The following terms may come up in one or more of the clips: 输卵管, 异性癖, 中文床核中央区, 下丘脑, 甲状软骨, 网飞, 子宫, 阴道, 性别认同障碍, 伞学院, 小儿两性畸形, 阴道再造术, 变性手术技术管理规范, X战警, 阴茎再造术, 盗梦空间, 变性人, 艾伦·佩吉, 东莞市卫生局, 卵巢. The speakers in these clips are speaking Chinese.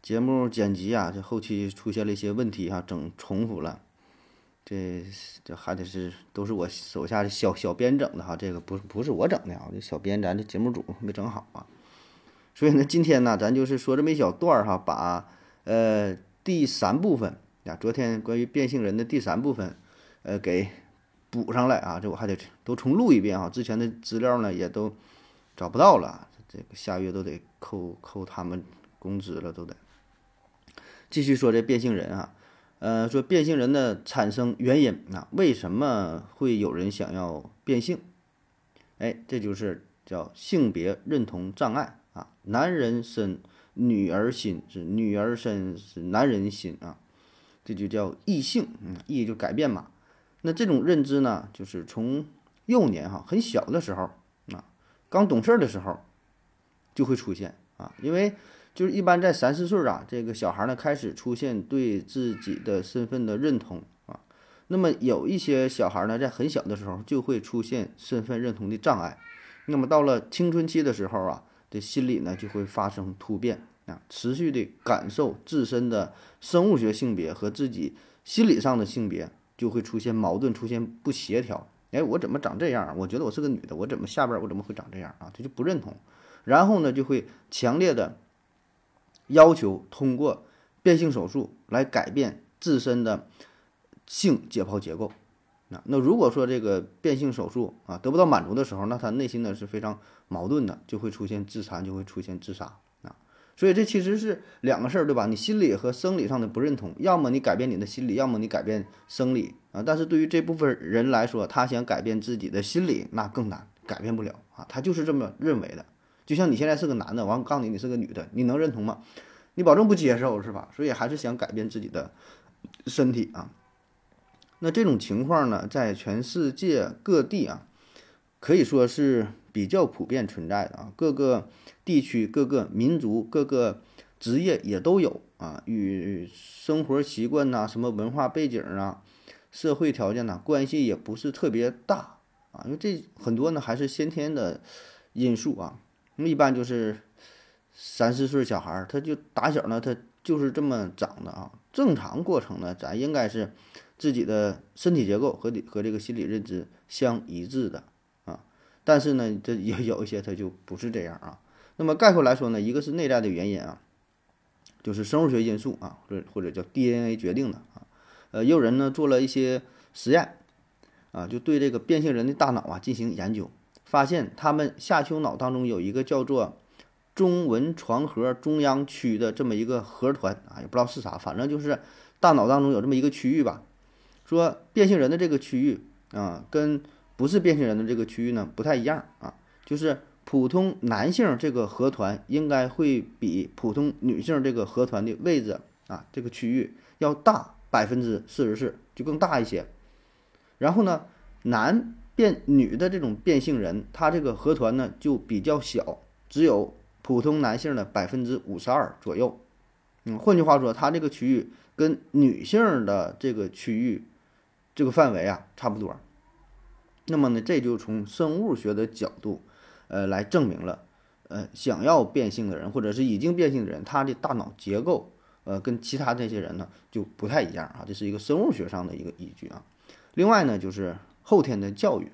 节目剪辑这后期出现了一些问题整重复了。这还得是都是我手下的小编整的这个不是我整的这小编咱这节目组没整好所以呢，今天呢，咱就是说这么一小段把第三部分昨天关于变性人的第三部分给补上来这我还得都重录一遍之前的资料呢也都找不到了，这个下月都得扣他们工资了，都得继续说这变性人说变性人的产生原因为什么会有人想要变性？这就是叫性别认同障碍男人身女儿心，是女儿身是男人心这就叫异性，异就改变嘛。那这种认知呢，就是从幼年很小的时候刚懂事的时候就会出现因为就是一般在3-4岁这个小孩呢开始出现对自己的身份的认同那么有一些小孩呢在很小的时候就会出现身份认同的障碍，那么到了青春期的时候这心理呢就会发生突变持续的感受自身的生物学性别和自己心理上的性别就会出现矛盾，出现不协调。我怎么长这样？我觉得我是个女的，我怎么下边我怎么会长这样他就不认同，然后呢就会强烈的要求通过变性手术来改变自身的性解剖结构。那如果说这个变性手术得不到满足的时候，那他内心呢是非常矛盾的，就会出现自残，就会出现自杀所以这其实是两个事儿，对吧？你心理和生理上的不认同，要么你改变你的心理，要么你改变生理但是对于这部分人来说，他想改变自己的心理那更难，改变不了他就是这么认为的。就像你现在是个男的，我告诉你你是个女的，你能认同吗？你保证不接受，是吧？所以还是想改变自己的身体那这种情况呢在全世界各地可以说是比较普遍存在的各个地区各个民族各个职业也都有与生活习惯什么文化背景社会条件关系也不是特别大因为这很多呢还是先天的因素一般就是3-4岁小孩他就打小呢他就是这么长的正常过程呢咱应该是自己的身体结构和这个心理认知相一致的但是呢这也有一些它就不是这样那么概括来说呢，一个是内在的原因就是生物学因素或者叫 DNA 决定的也有人呢做了一些实验就对这个变性人的大脑进行研究，发现他们下丘脑当中有一个叫做中文床核中央区的这么一个核团也不知道是啥，反正就是大脑当中有这么一个区域吧。说变性人的这个区域跟不是变性人的这个区域呢不太一样就是普通男性这个核团应该会比普通女性这个核团的位置这个区域要大44%，就更大一些。然后呢男变女的这种变性人他这个核团呢就比较小，只有普通男性的52%左右换句话说他这个区域跟女性的这个区域这个范围差不多。那么呢这就从生物学的角度来证明了想要变性的人或者是已经变性的人他的大脑结构跟其他这些人呢就不太一样这是一个生物学上的一个依据另外呢就是后天的教育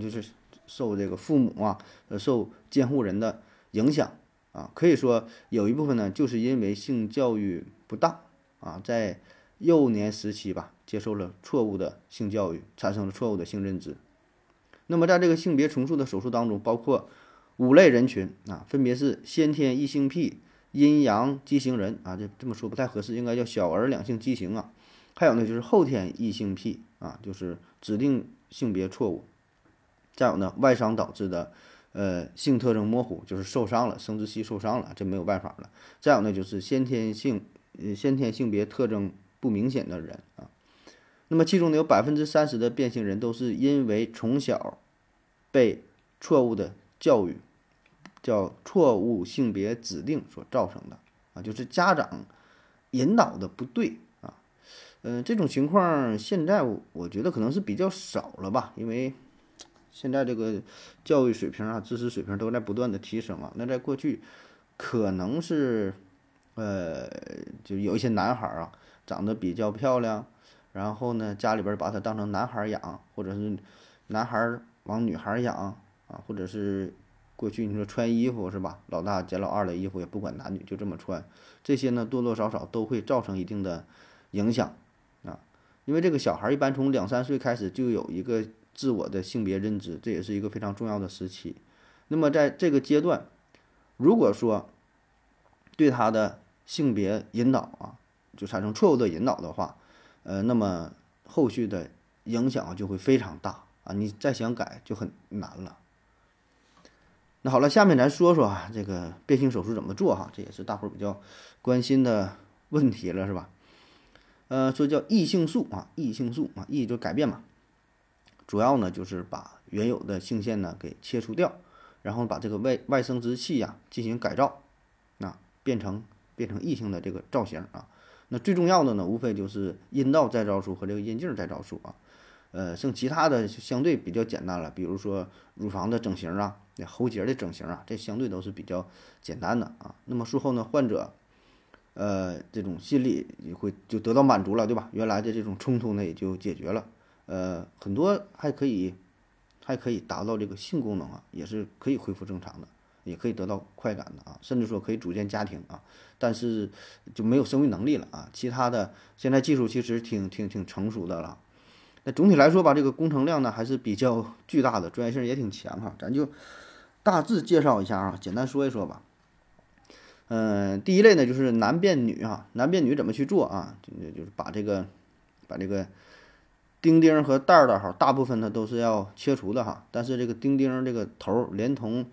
就是受这个父母受监护人的影响可以说有一部分呢就是因为性教育不当在幼年时期接受了错误的性教育，产生了错误的性认知。那么在这个性别重塑的手术当中包括5类人群分别是先天异性癖、阴阳畸形人这么说不太合适，应该叫小儿两性畸形还有呢就是后天异性癖就是指定性别错误。再有呢外伤导致的性特征模糊，就是受伤了，生殖器受伤了，这没有办法了。再有呢就是先天性别特征不明显的人啊。那么其中呢，有 30% 的变性人都是因为从小被错误的教育，叫错误性别指定所造成的啊，就是家长引导的不对啊。这种情况现在我觉得可能是比较少了吧，因为现在这个教育水平啊、知识水平都在不断的提升啊。那在过去可能是就有一些男孩啊长得比较漂亮，然后呢家里边把他当成男孩养，或者是男孩往女孩养啊，或者是过去你说穿衣服是吧，老大捡老二的衣服也不管男女就这么穿，这些呢多多少少都会造成一定的影响啊。因为这个小孩一般从2-3岁开始就有一个自我的性别认知，这也是一个非常重要的时期。那么在这个阶段，如果说对他的性别引导啊，就产生错误的引导的话，那么后续的影响就会非常大啊，你再想改就很难了。那好了，下面咱说说啊，这个变性手术怎么做哈，这也是大伙儿比较关心的问题了，是吧？说叫异性素啊，异性素啊，异就改变嘛，主要呢就是把原有的性腺呢给切除掉，然后把这个外生殖器呀进行改造，那变成异性的这个造型啊。那最重要的呢，无非就是阴道再造术和这个阴茎再造术啊。剩其他的就相对比较简单了，比如说乳房的整形啊、喉结的整形啊，这相对都是比较简单的啊。那么术后呢，患者这种心理也会就得到满足了，对吧？原来的这种冲突呢也就解决了，很多还可以达到这个性功能啊，也是可以恢复正常的，也可以得到快感的啊，甚至说可以组建家庭啊，但是就没有生育能力了啊。其他的现在技术其实挺成熟的了。那总体来说吧，这个工程量呢还是比较巨大的，专业性也挺强哈，咱就大致介绍一下啊，简单说一说吧。第一类呢就是男变女啊，男变女怎么去做啊？就是把这个丁丁和蛋蛋哈，大部分呢都是要切除的哈，但是这个丁丁这个头连同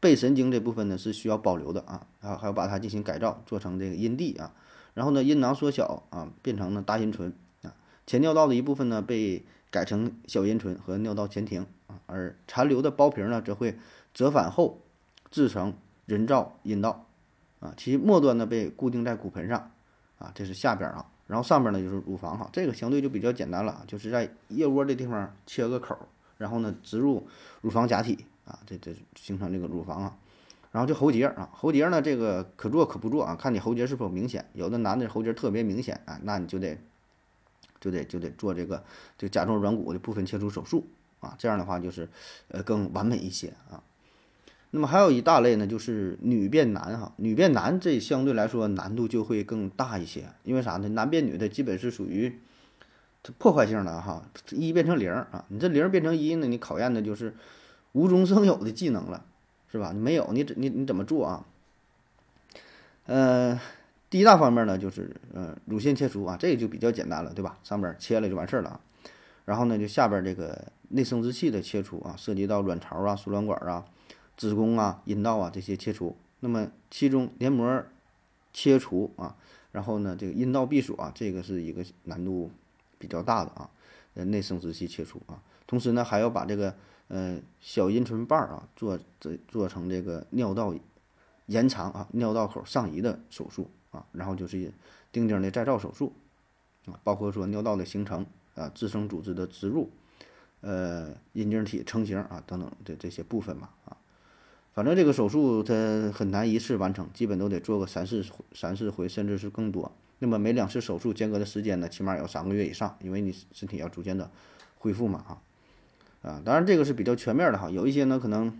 背神经这部分呢是需要保留的啊，还要把它进行改造，做成这个阴蒂啊，然后呢阴囊缩小啊，变成了大阴唇啊，前尿道的一部分呢被改成小阴唇和尿道前庭啊，而残留的包皮呢则会折返后制成人造阴道啊，其末端呢被固定在骨盆上啊，这是下边啊。然后上边呢就是乳房哈，这个相对就比较简单了，就是在腋窝这地方切个口，然后呢植入乳房假体啊，这形成这个乳房啊。然后就喉结啊，喉结呢这个可做可不做啊，看你喉结是否明显，有的男的喉结特别明显啊，那你就得做这个甲状软骨的部分切除手术啊，这样的话就是更完美一些啊。那么还有一大类呢，就是女变男哈，女变男这相对来说难度就会更大一些，因为啥呢？男变女的基本是属于破坏性的哈，一变成零啊，你这零变成一呢，你考验的就是无中生有的技能了，是吧？你没有，你怎么做啊？第一大方面呢，就是乳腺切除啊，这个就比较简单了，对吧？上边切了就完事儿了啊，然后呢，就下边这个内生殖器的切除啊，涉及到卵巢啊、输卵管啊、子宫啊、阴道啊这些切除，那么其中黏膜切除啊，然后呢这个阴道闭锁啊，这个是一个难度比较大的啊，内生殖器切除啊，同时呢还要把这个小阴唇瓣啊做成这个尿道延长啊、尿道口上移的手术啊，然后就是丁丁的再造手术啊，包括说尿道的形成啊、自生组织的植入、阴茎体成型啊等等的这些部分嘛啊。反正这个手术它很难一次完成，基本都得做个三四回，甚至是更多。那么每两次手术间隔的时间呢，起码也要3个月以上，因为你身体要逐渐的恢复嘛啊，当然这个是比较全面的哈，有一些呢可能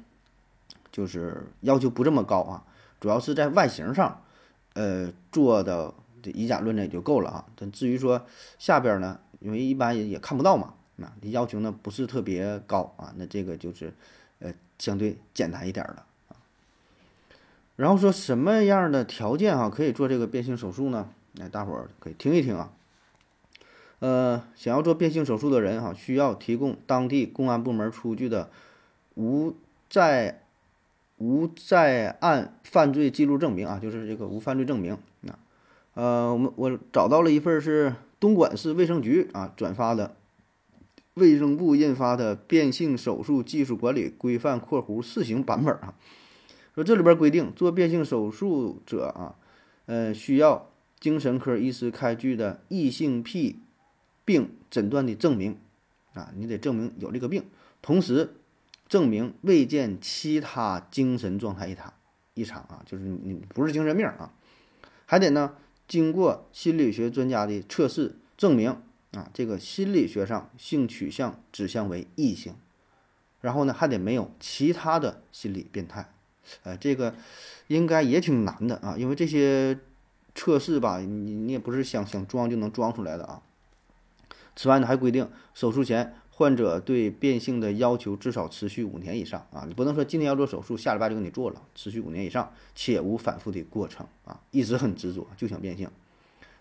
就是要求不这么高啊，主要是在外形上，做的以假乱真也就够了啊。但至于说下边呢，因为一般也看不到嘛，那要求呢不是特别高啊，那这个就是相对简单一点的。然后说什么样的条件啊可以做这个变性手术呢？来，大伙儿可以听一听啊。想要做变性手术的人啊，需要提供当地公安部门出具的无在案犯罪记录证明啊，就是这个无犯罪证明啊。我找到了一份是东莞市卫生局啊转发了卫生部印发的《变性手术技术管理规范》（括弧试行版本）啊，说这里边规定，做变性手术者啊，需要精神科医师开具的异性癖病诊断的证明啊，你得证明有这个病，同时证明未见其他精神状态异常啊，就是你不是精神病啊，还得呢经过心理学专家的测试证明啊，这个心理学上性取向指向为异性，然后呢还得没有其他的心理变态，这个应该也挺难的啊，因为这些测试吧，你也不是想装就能装出来的啊。此外呢，还规定手术前患者对变性的要求至少持续5年以上啊，你不能说今天要做手术，下礼拜就给你做了，持续5年以上，且无反复的过程啊，一直很执着就想变性。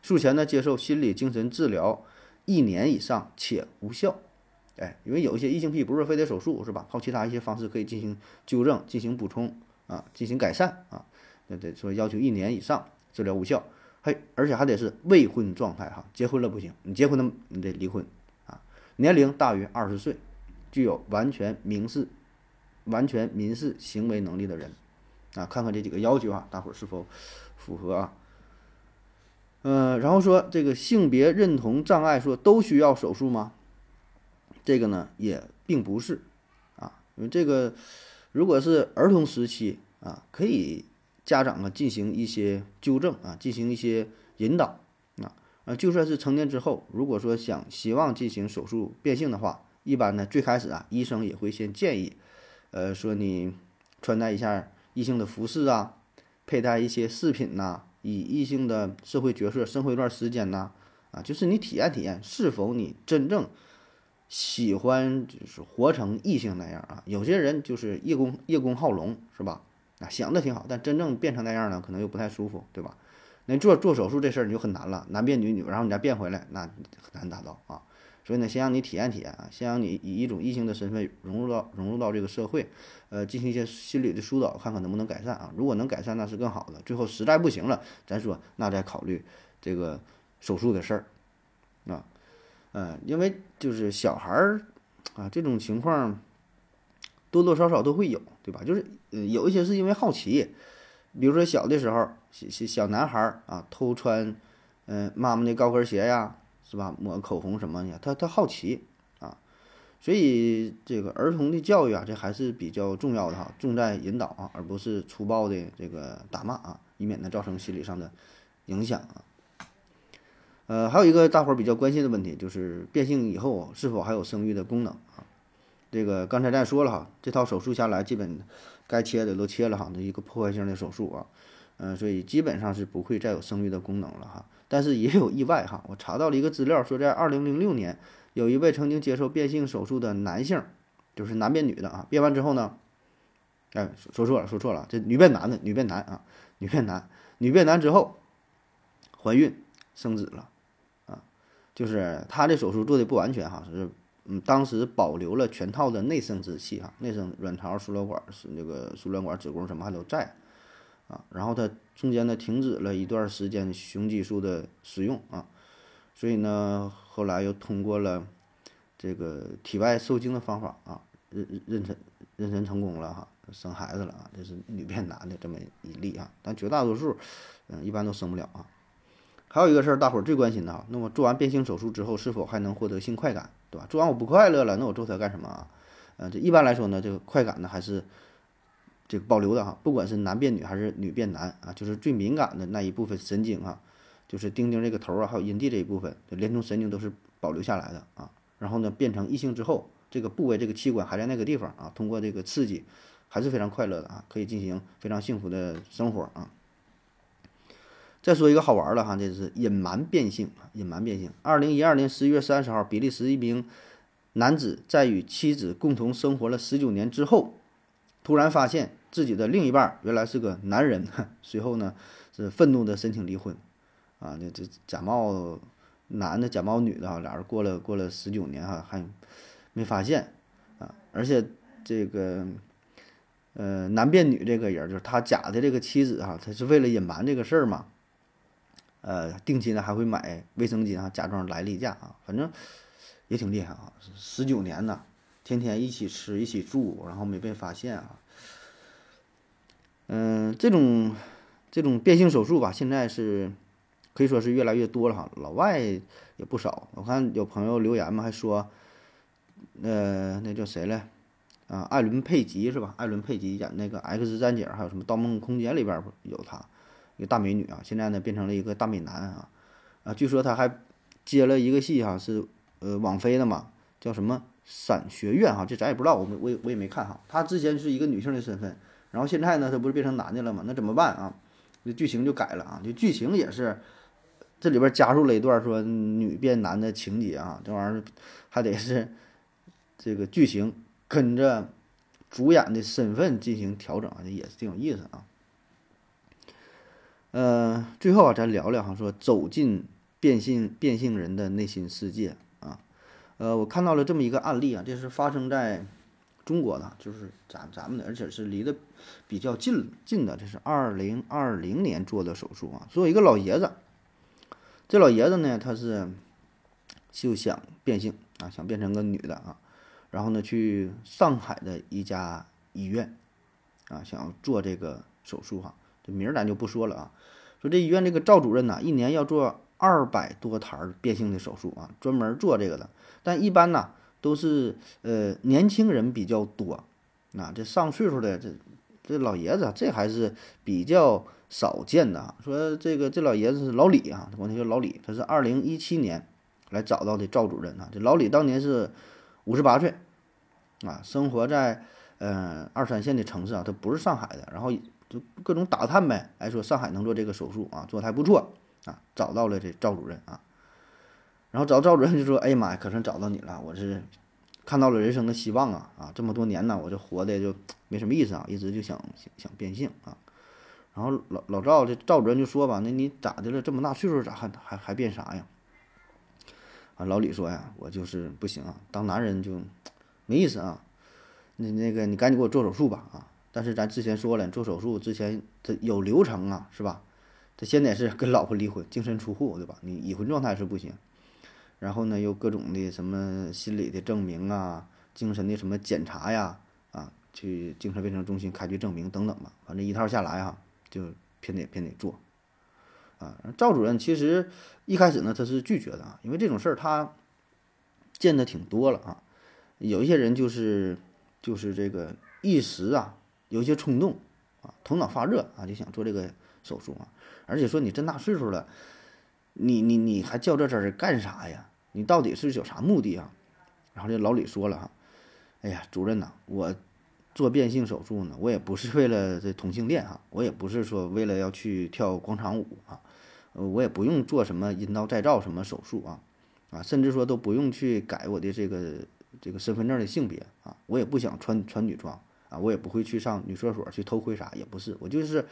术前呢，接受心理精神治疗1年以上且无效，因为有一些异性癖不是非得手术是吧？靠其他一些方式可以进行纠正、进行补充啊、进行改善啊，那得说要求1年以上治疗无效，而且还得是未婚状态哈，结婚了不行，你结婚了你得离婚啊，年龄大于20岁，具有完全民事行为能力的人啊，看看这几个要求啊，大伙儿是否符合啊？然后说这个性别认同障碍，说都需要手术吗？这个呢也并不是啊，因为这个如果是儿童时期啊，可以家长啊进行一些纠正啊，进行一些引导啊，就算是成年之后，如果说希望进行手术变性的话，一般呢最开始啊，医生也会先建议，说你穿戴一下异性的服饰啊，佩戴一些饰品呐。以异性的社会角色生活一段时间呢，啊，就是你体验是否你真正喜欢，就是活成异性那样啊。有些人就是叶公好龙是吧？啊，想的挺好，但真正变成那样呢，可能又不太舒服，对吧？那做手术这事儿你就很难了，男变女，然后你再变回来，那很难达到啊。所以呢，先让你体验啊，先让你以一种异性的身份融入到这个社会，进行一些心理的疏导，看看能不能改善啊。如果能改善，那是更好的。最后实在不行了，咱说那再考虑这个手术的事儿啊。因为就是小孩儿啊，这种情况多多少少都会有，对吧？就是有一些是因为好奇，比如说小的时候，小男孩儿啊，偷穿妈妈的高跟鞋呀。是吧？抹口红什么的，他好奇啊，所以这个儿童的教育啊，这还是比较重要的哈，重在引导啊，而不是粗暴的这个打骂啊，以免呢造成心理上的影响啊。还有一个大伙儿比较关心的问题，就是变性以后是否还有生育的功能啊？这个刚才咱说了哈，这套手术下来，基本该切的都切了哈，这一个破坏性的手术啊，所以基本上是不会再有生育的功能了哈。但是也有意外哈，我查到了一个资料，说在2006年，有一位曾经接受变性手术的男性，就是男变女的啊，变完之后呢，说错了，这女变男之后怀孕生子了啊，就是他这手术做的不完全哈，是当时保留了全套的内生殖器哈，内生卵巢、输卵管、那个输卵管、子宫什么还都在。啊，然后他中间呢停止了一段时间雄激素的使用啊，所以呢后来又通过了这个体外受精的方法啊，妊娠成功了哈，生孩子了啊，这是女变男的这么一例啊，但绝大多数一般都生不了啊。还有一个事儿，大伙儿最关心的哈，那么做完变性手术之后是否还能获得性快感，对吧？做完我不快乐了，那我做它干什么啊？这一般来说呢，这个快感呢还是。这个保留的哈，不管是男变女还是女变男啊，就是最敏感的那一部分神经啊，就是丁丁这个头啊，还有阴蒂这一部分，连同神经都是保留下来的啊。然后呢，变成异性之后，这个部位这个器官还在那个地方啊，通过这个刺激，还是非常快乐的啊，可以进行非常幸福的生活啊。再说一个好玩的哈，这是隐瞒变性。2012年11月30号，比利时一名男子在与妻子共同生活了19年之后。突然发现自己的另一半原来是个男人，随后呢是愤怒的申请离婚，啊，这假冒男的假冒女的哈，俩人过了19年哈还没发现啊，而且这个男变女这个人就是他假的这个妻子哈，他是为了隐瞒这个事儿嘛，定期呢还会买卫生巾啊，假装来例假啊，反正也挺厉害啊，19年呢，天天一起吃一起住，然后没被发现啊。这种变性手术吧，现在是可以说是越来越多了哈，老外也不少。我看有朋友留言嘛，还说，那叫谁来？啊，艾伦·佩吉是吧？艾伦·佩吉演那个《X 战警》，还有什么《盗梦空间》里边有她，一个大美女啊。现在呢，变成了一个大美男啊。啊，据说她还接了一个戏哈、啊，是网飞的嘛，叫什么《伞学院》哈、啊，这咱也不知道，我也没看哈。她之前是一个女性的身份，然后现在呢，她不是变成男的了嘛？那怎么办啊？这剧情就改了啊，这剧情也是这里边加入了一段说女变男的情节啊，这玩意儿还得是这个剧情跟着主演的身份进行调整啊，这也是挺有意思啊。最后啊，咱聊聊哈，说走进变性人的内心世界啊。我看到了这么一个案例啊，这是发生在中国的，就是咱们的，而且是离得比较近的，这是2020年做的手术啊。作为一个老爷子，这老爷子呢，他是就想变性啊，想变成个女的啊。然后呢，去上海的一家医院啊，想要做这个手术哈、啊，这名儿咱就不说了啊。说这医院这个赵主任呢，一年要做200多台变性的手术啊，专门做这个的。但一般呢都是年轻人比较多，那、啊、这上岁数的这老爷子、啊、这还是比较少见的、啊。说这老爷子是老李啊，管他叫老李，他是2017年来找到的赵主任啊。这老李当年是58岁，啊，生活在2、3线的城市啊，他不是上海的，然后就各种打探呗，来说上海能做这个手术啊，做的还不错啊，找到了这赵主任啊，然后找赵主任就说，哎呀妈呀，可算找到你了，我是看到了人生的希望啊啊，这么多年呢，我就活的就没什么意思啊，一直就想变性啊，然后老赵这赵主任就说吧，那你咋的了？这么大岁数咋还变啥呀？啊，老李说呀，我就是不行啊，当男人就没意思啊。那个，你赶紧给我做手术吧啊！但是咱之前说了，做手术之前这有流程啊，是吧？这现在是跟老婆离婚，净身出户，对吧？你已婚状态是不行。然后呢，又各种的什么心理的证明啊，精神的什么检查呀，啊，去精神卫生中心开具证明等等吧。反正一套下来哈、啊，就偏得做。啊，赵主任其实一开始呢，他是拒绝的啊，因为这种事儿他见的挺多了啊。有一些人就是这个一时啊，有一些冲动啊，头脑发热啊，就想做这个手术啊。而且说你这大岁数了，你还较这真儿干啥呀？你到底是有啥目的啊？然后这老李说了哈，哎呀，主任呐、啊，我做变性手术呢，我也不是为了这同性恋啊，我也不是说为了要去跳广场舞啊。我也不用做什么阴道再造什么手术啊，甚至说都不用去改我的这个身份证的性别啊，我也不想穿女装啊，我也不会去上女厕所去偷窥啥，也不是，我就是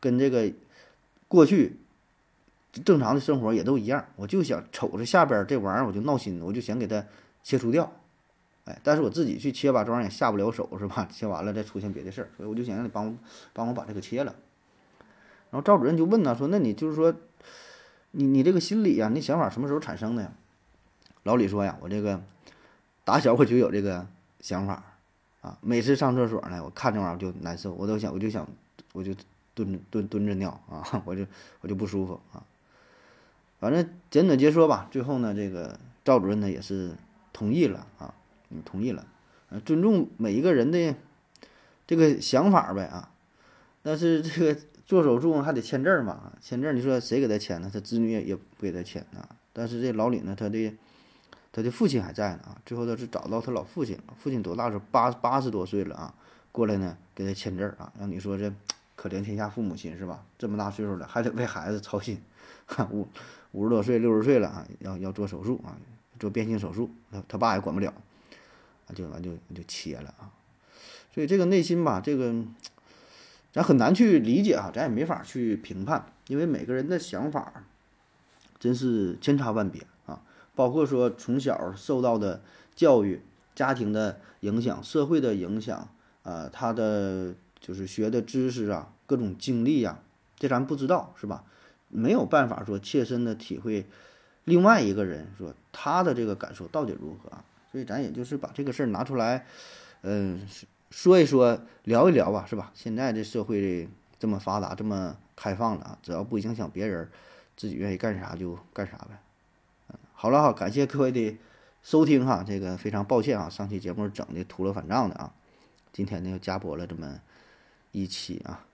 跟这个过去正常的生活也都一样，我就想瞅着下边这玩意儿我就闹心，我就想给它切除掉，哎，但是我自己去切吧，这玩意儿也下不了手是吧？切完了再出现别的事儿，所以我就想让你帮我把这个切了。然后赵主任就问他说，那你就是说。你这个心理呀、啊，你想法什么时候产生的呀？老李说呀，我这个打小我就有这个想法啊，每次上厕所呢，我看这玩意儿我就难受，我就蹲着尿啊，我就不舒服啊。反正简短截说吧，最后呢，这个赵主任呢也是同意了啊，同意了，尊重每一个人的这个想法呗啊，但是这个。做手术还得签证嘛，签证你说谁给他签呢？他子女也不给他签啊。但是这老李呢，他的父亲还在呢啊。最后他是找到他老父亲，父亲多大是80多岁了啊，过来呢给他签证啊。让你说这可怜天下父母亲是吧？这么大岁数了还得为孩子操心，50多岁60岁了啊，要做手术啊，做变性手术，他爸也管不了，啊就切了啊。所以这个内心吧，这个。咱很难去理解啊，咱也没法去评判，因为每个人的想法真是千差万别啊，包括说从小受到的教育、家庭的影响、社会的影响，他的就是学的知识啊、各种经历啊，这咱不知道是吧？没有办法说切身的体会另外一个人说他的这个感受到底如何啊。所以咱也就是把这个事儿拿出来，说一说，聊一聊吧，是吧？现在这社会这么发达，这么开放了啊，只要不影响别人，自己愿意干啥就干啥呗。好了哈，感谢各位的收听哈，这个非常抱歉啊，上期节目整的图了反账的啊，今天呢又加播了这么一期啊。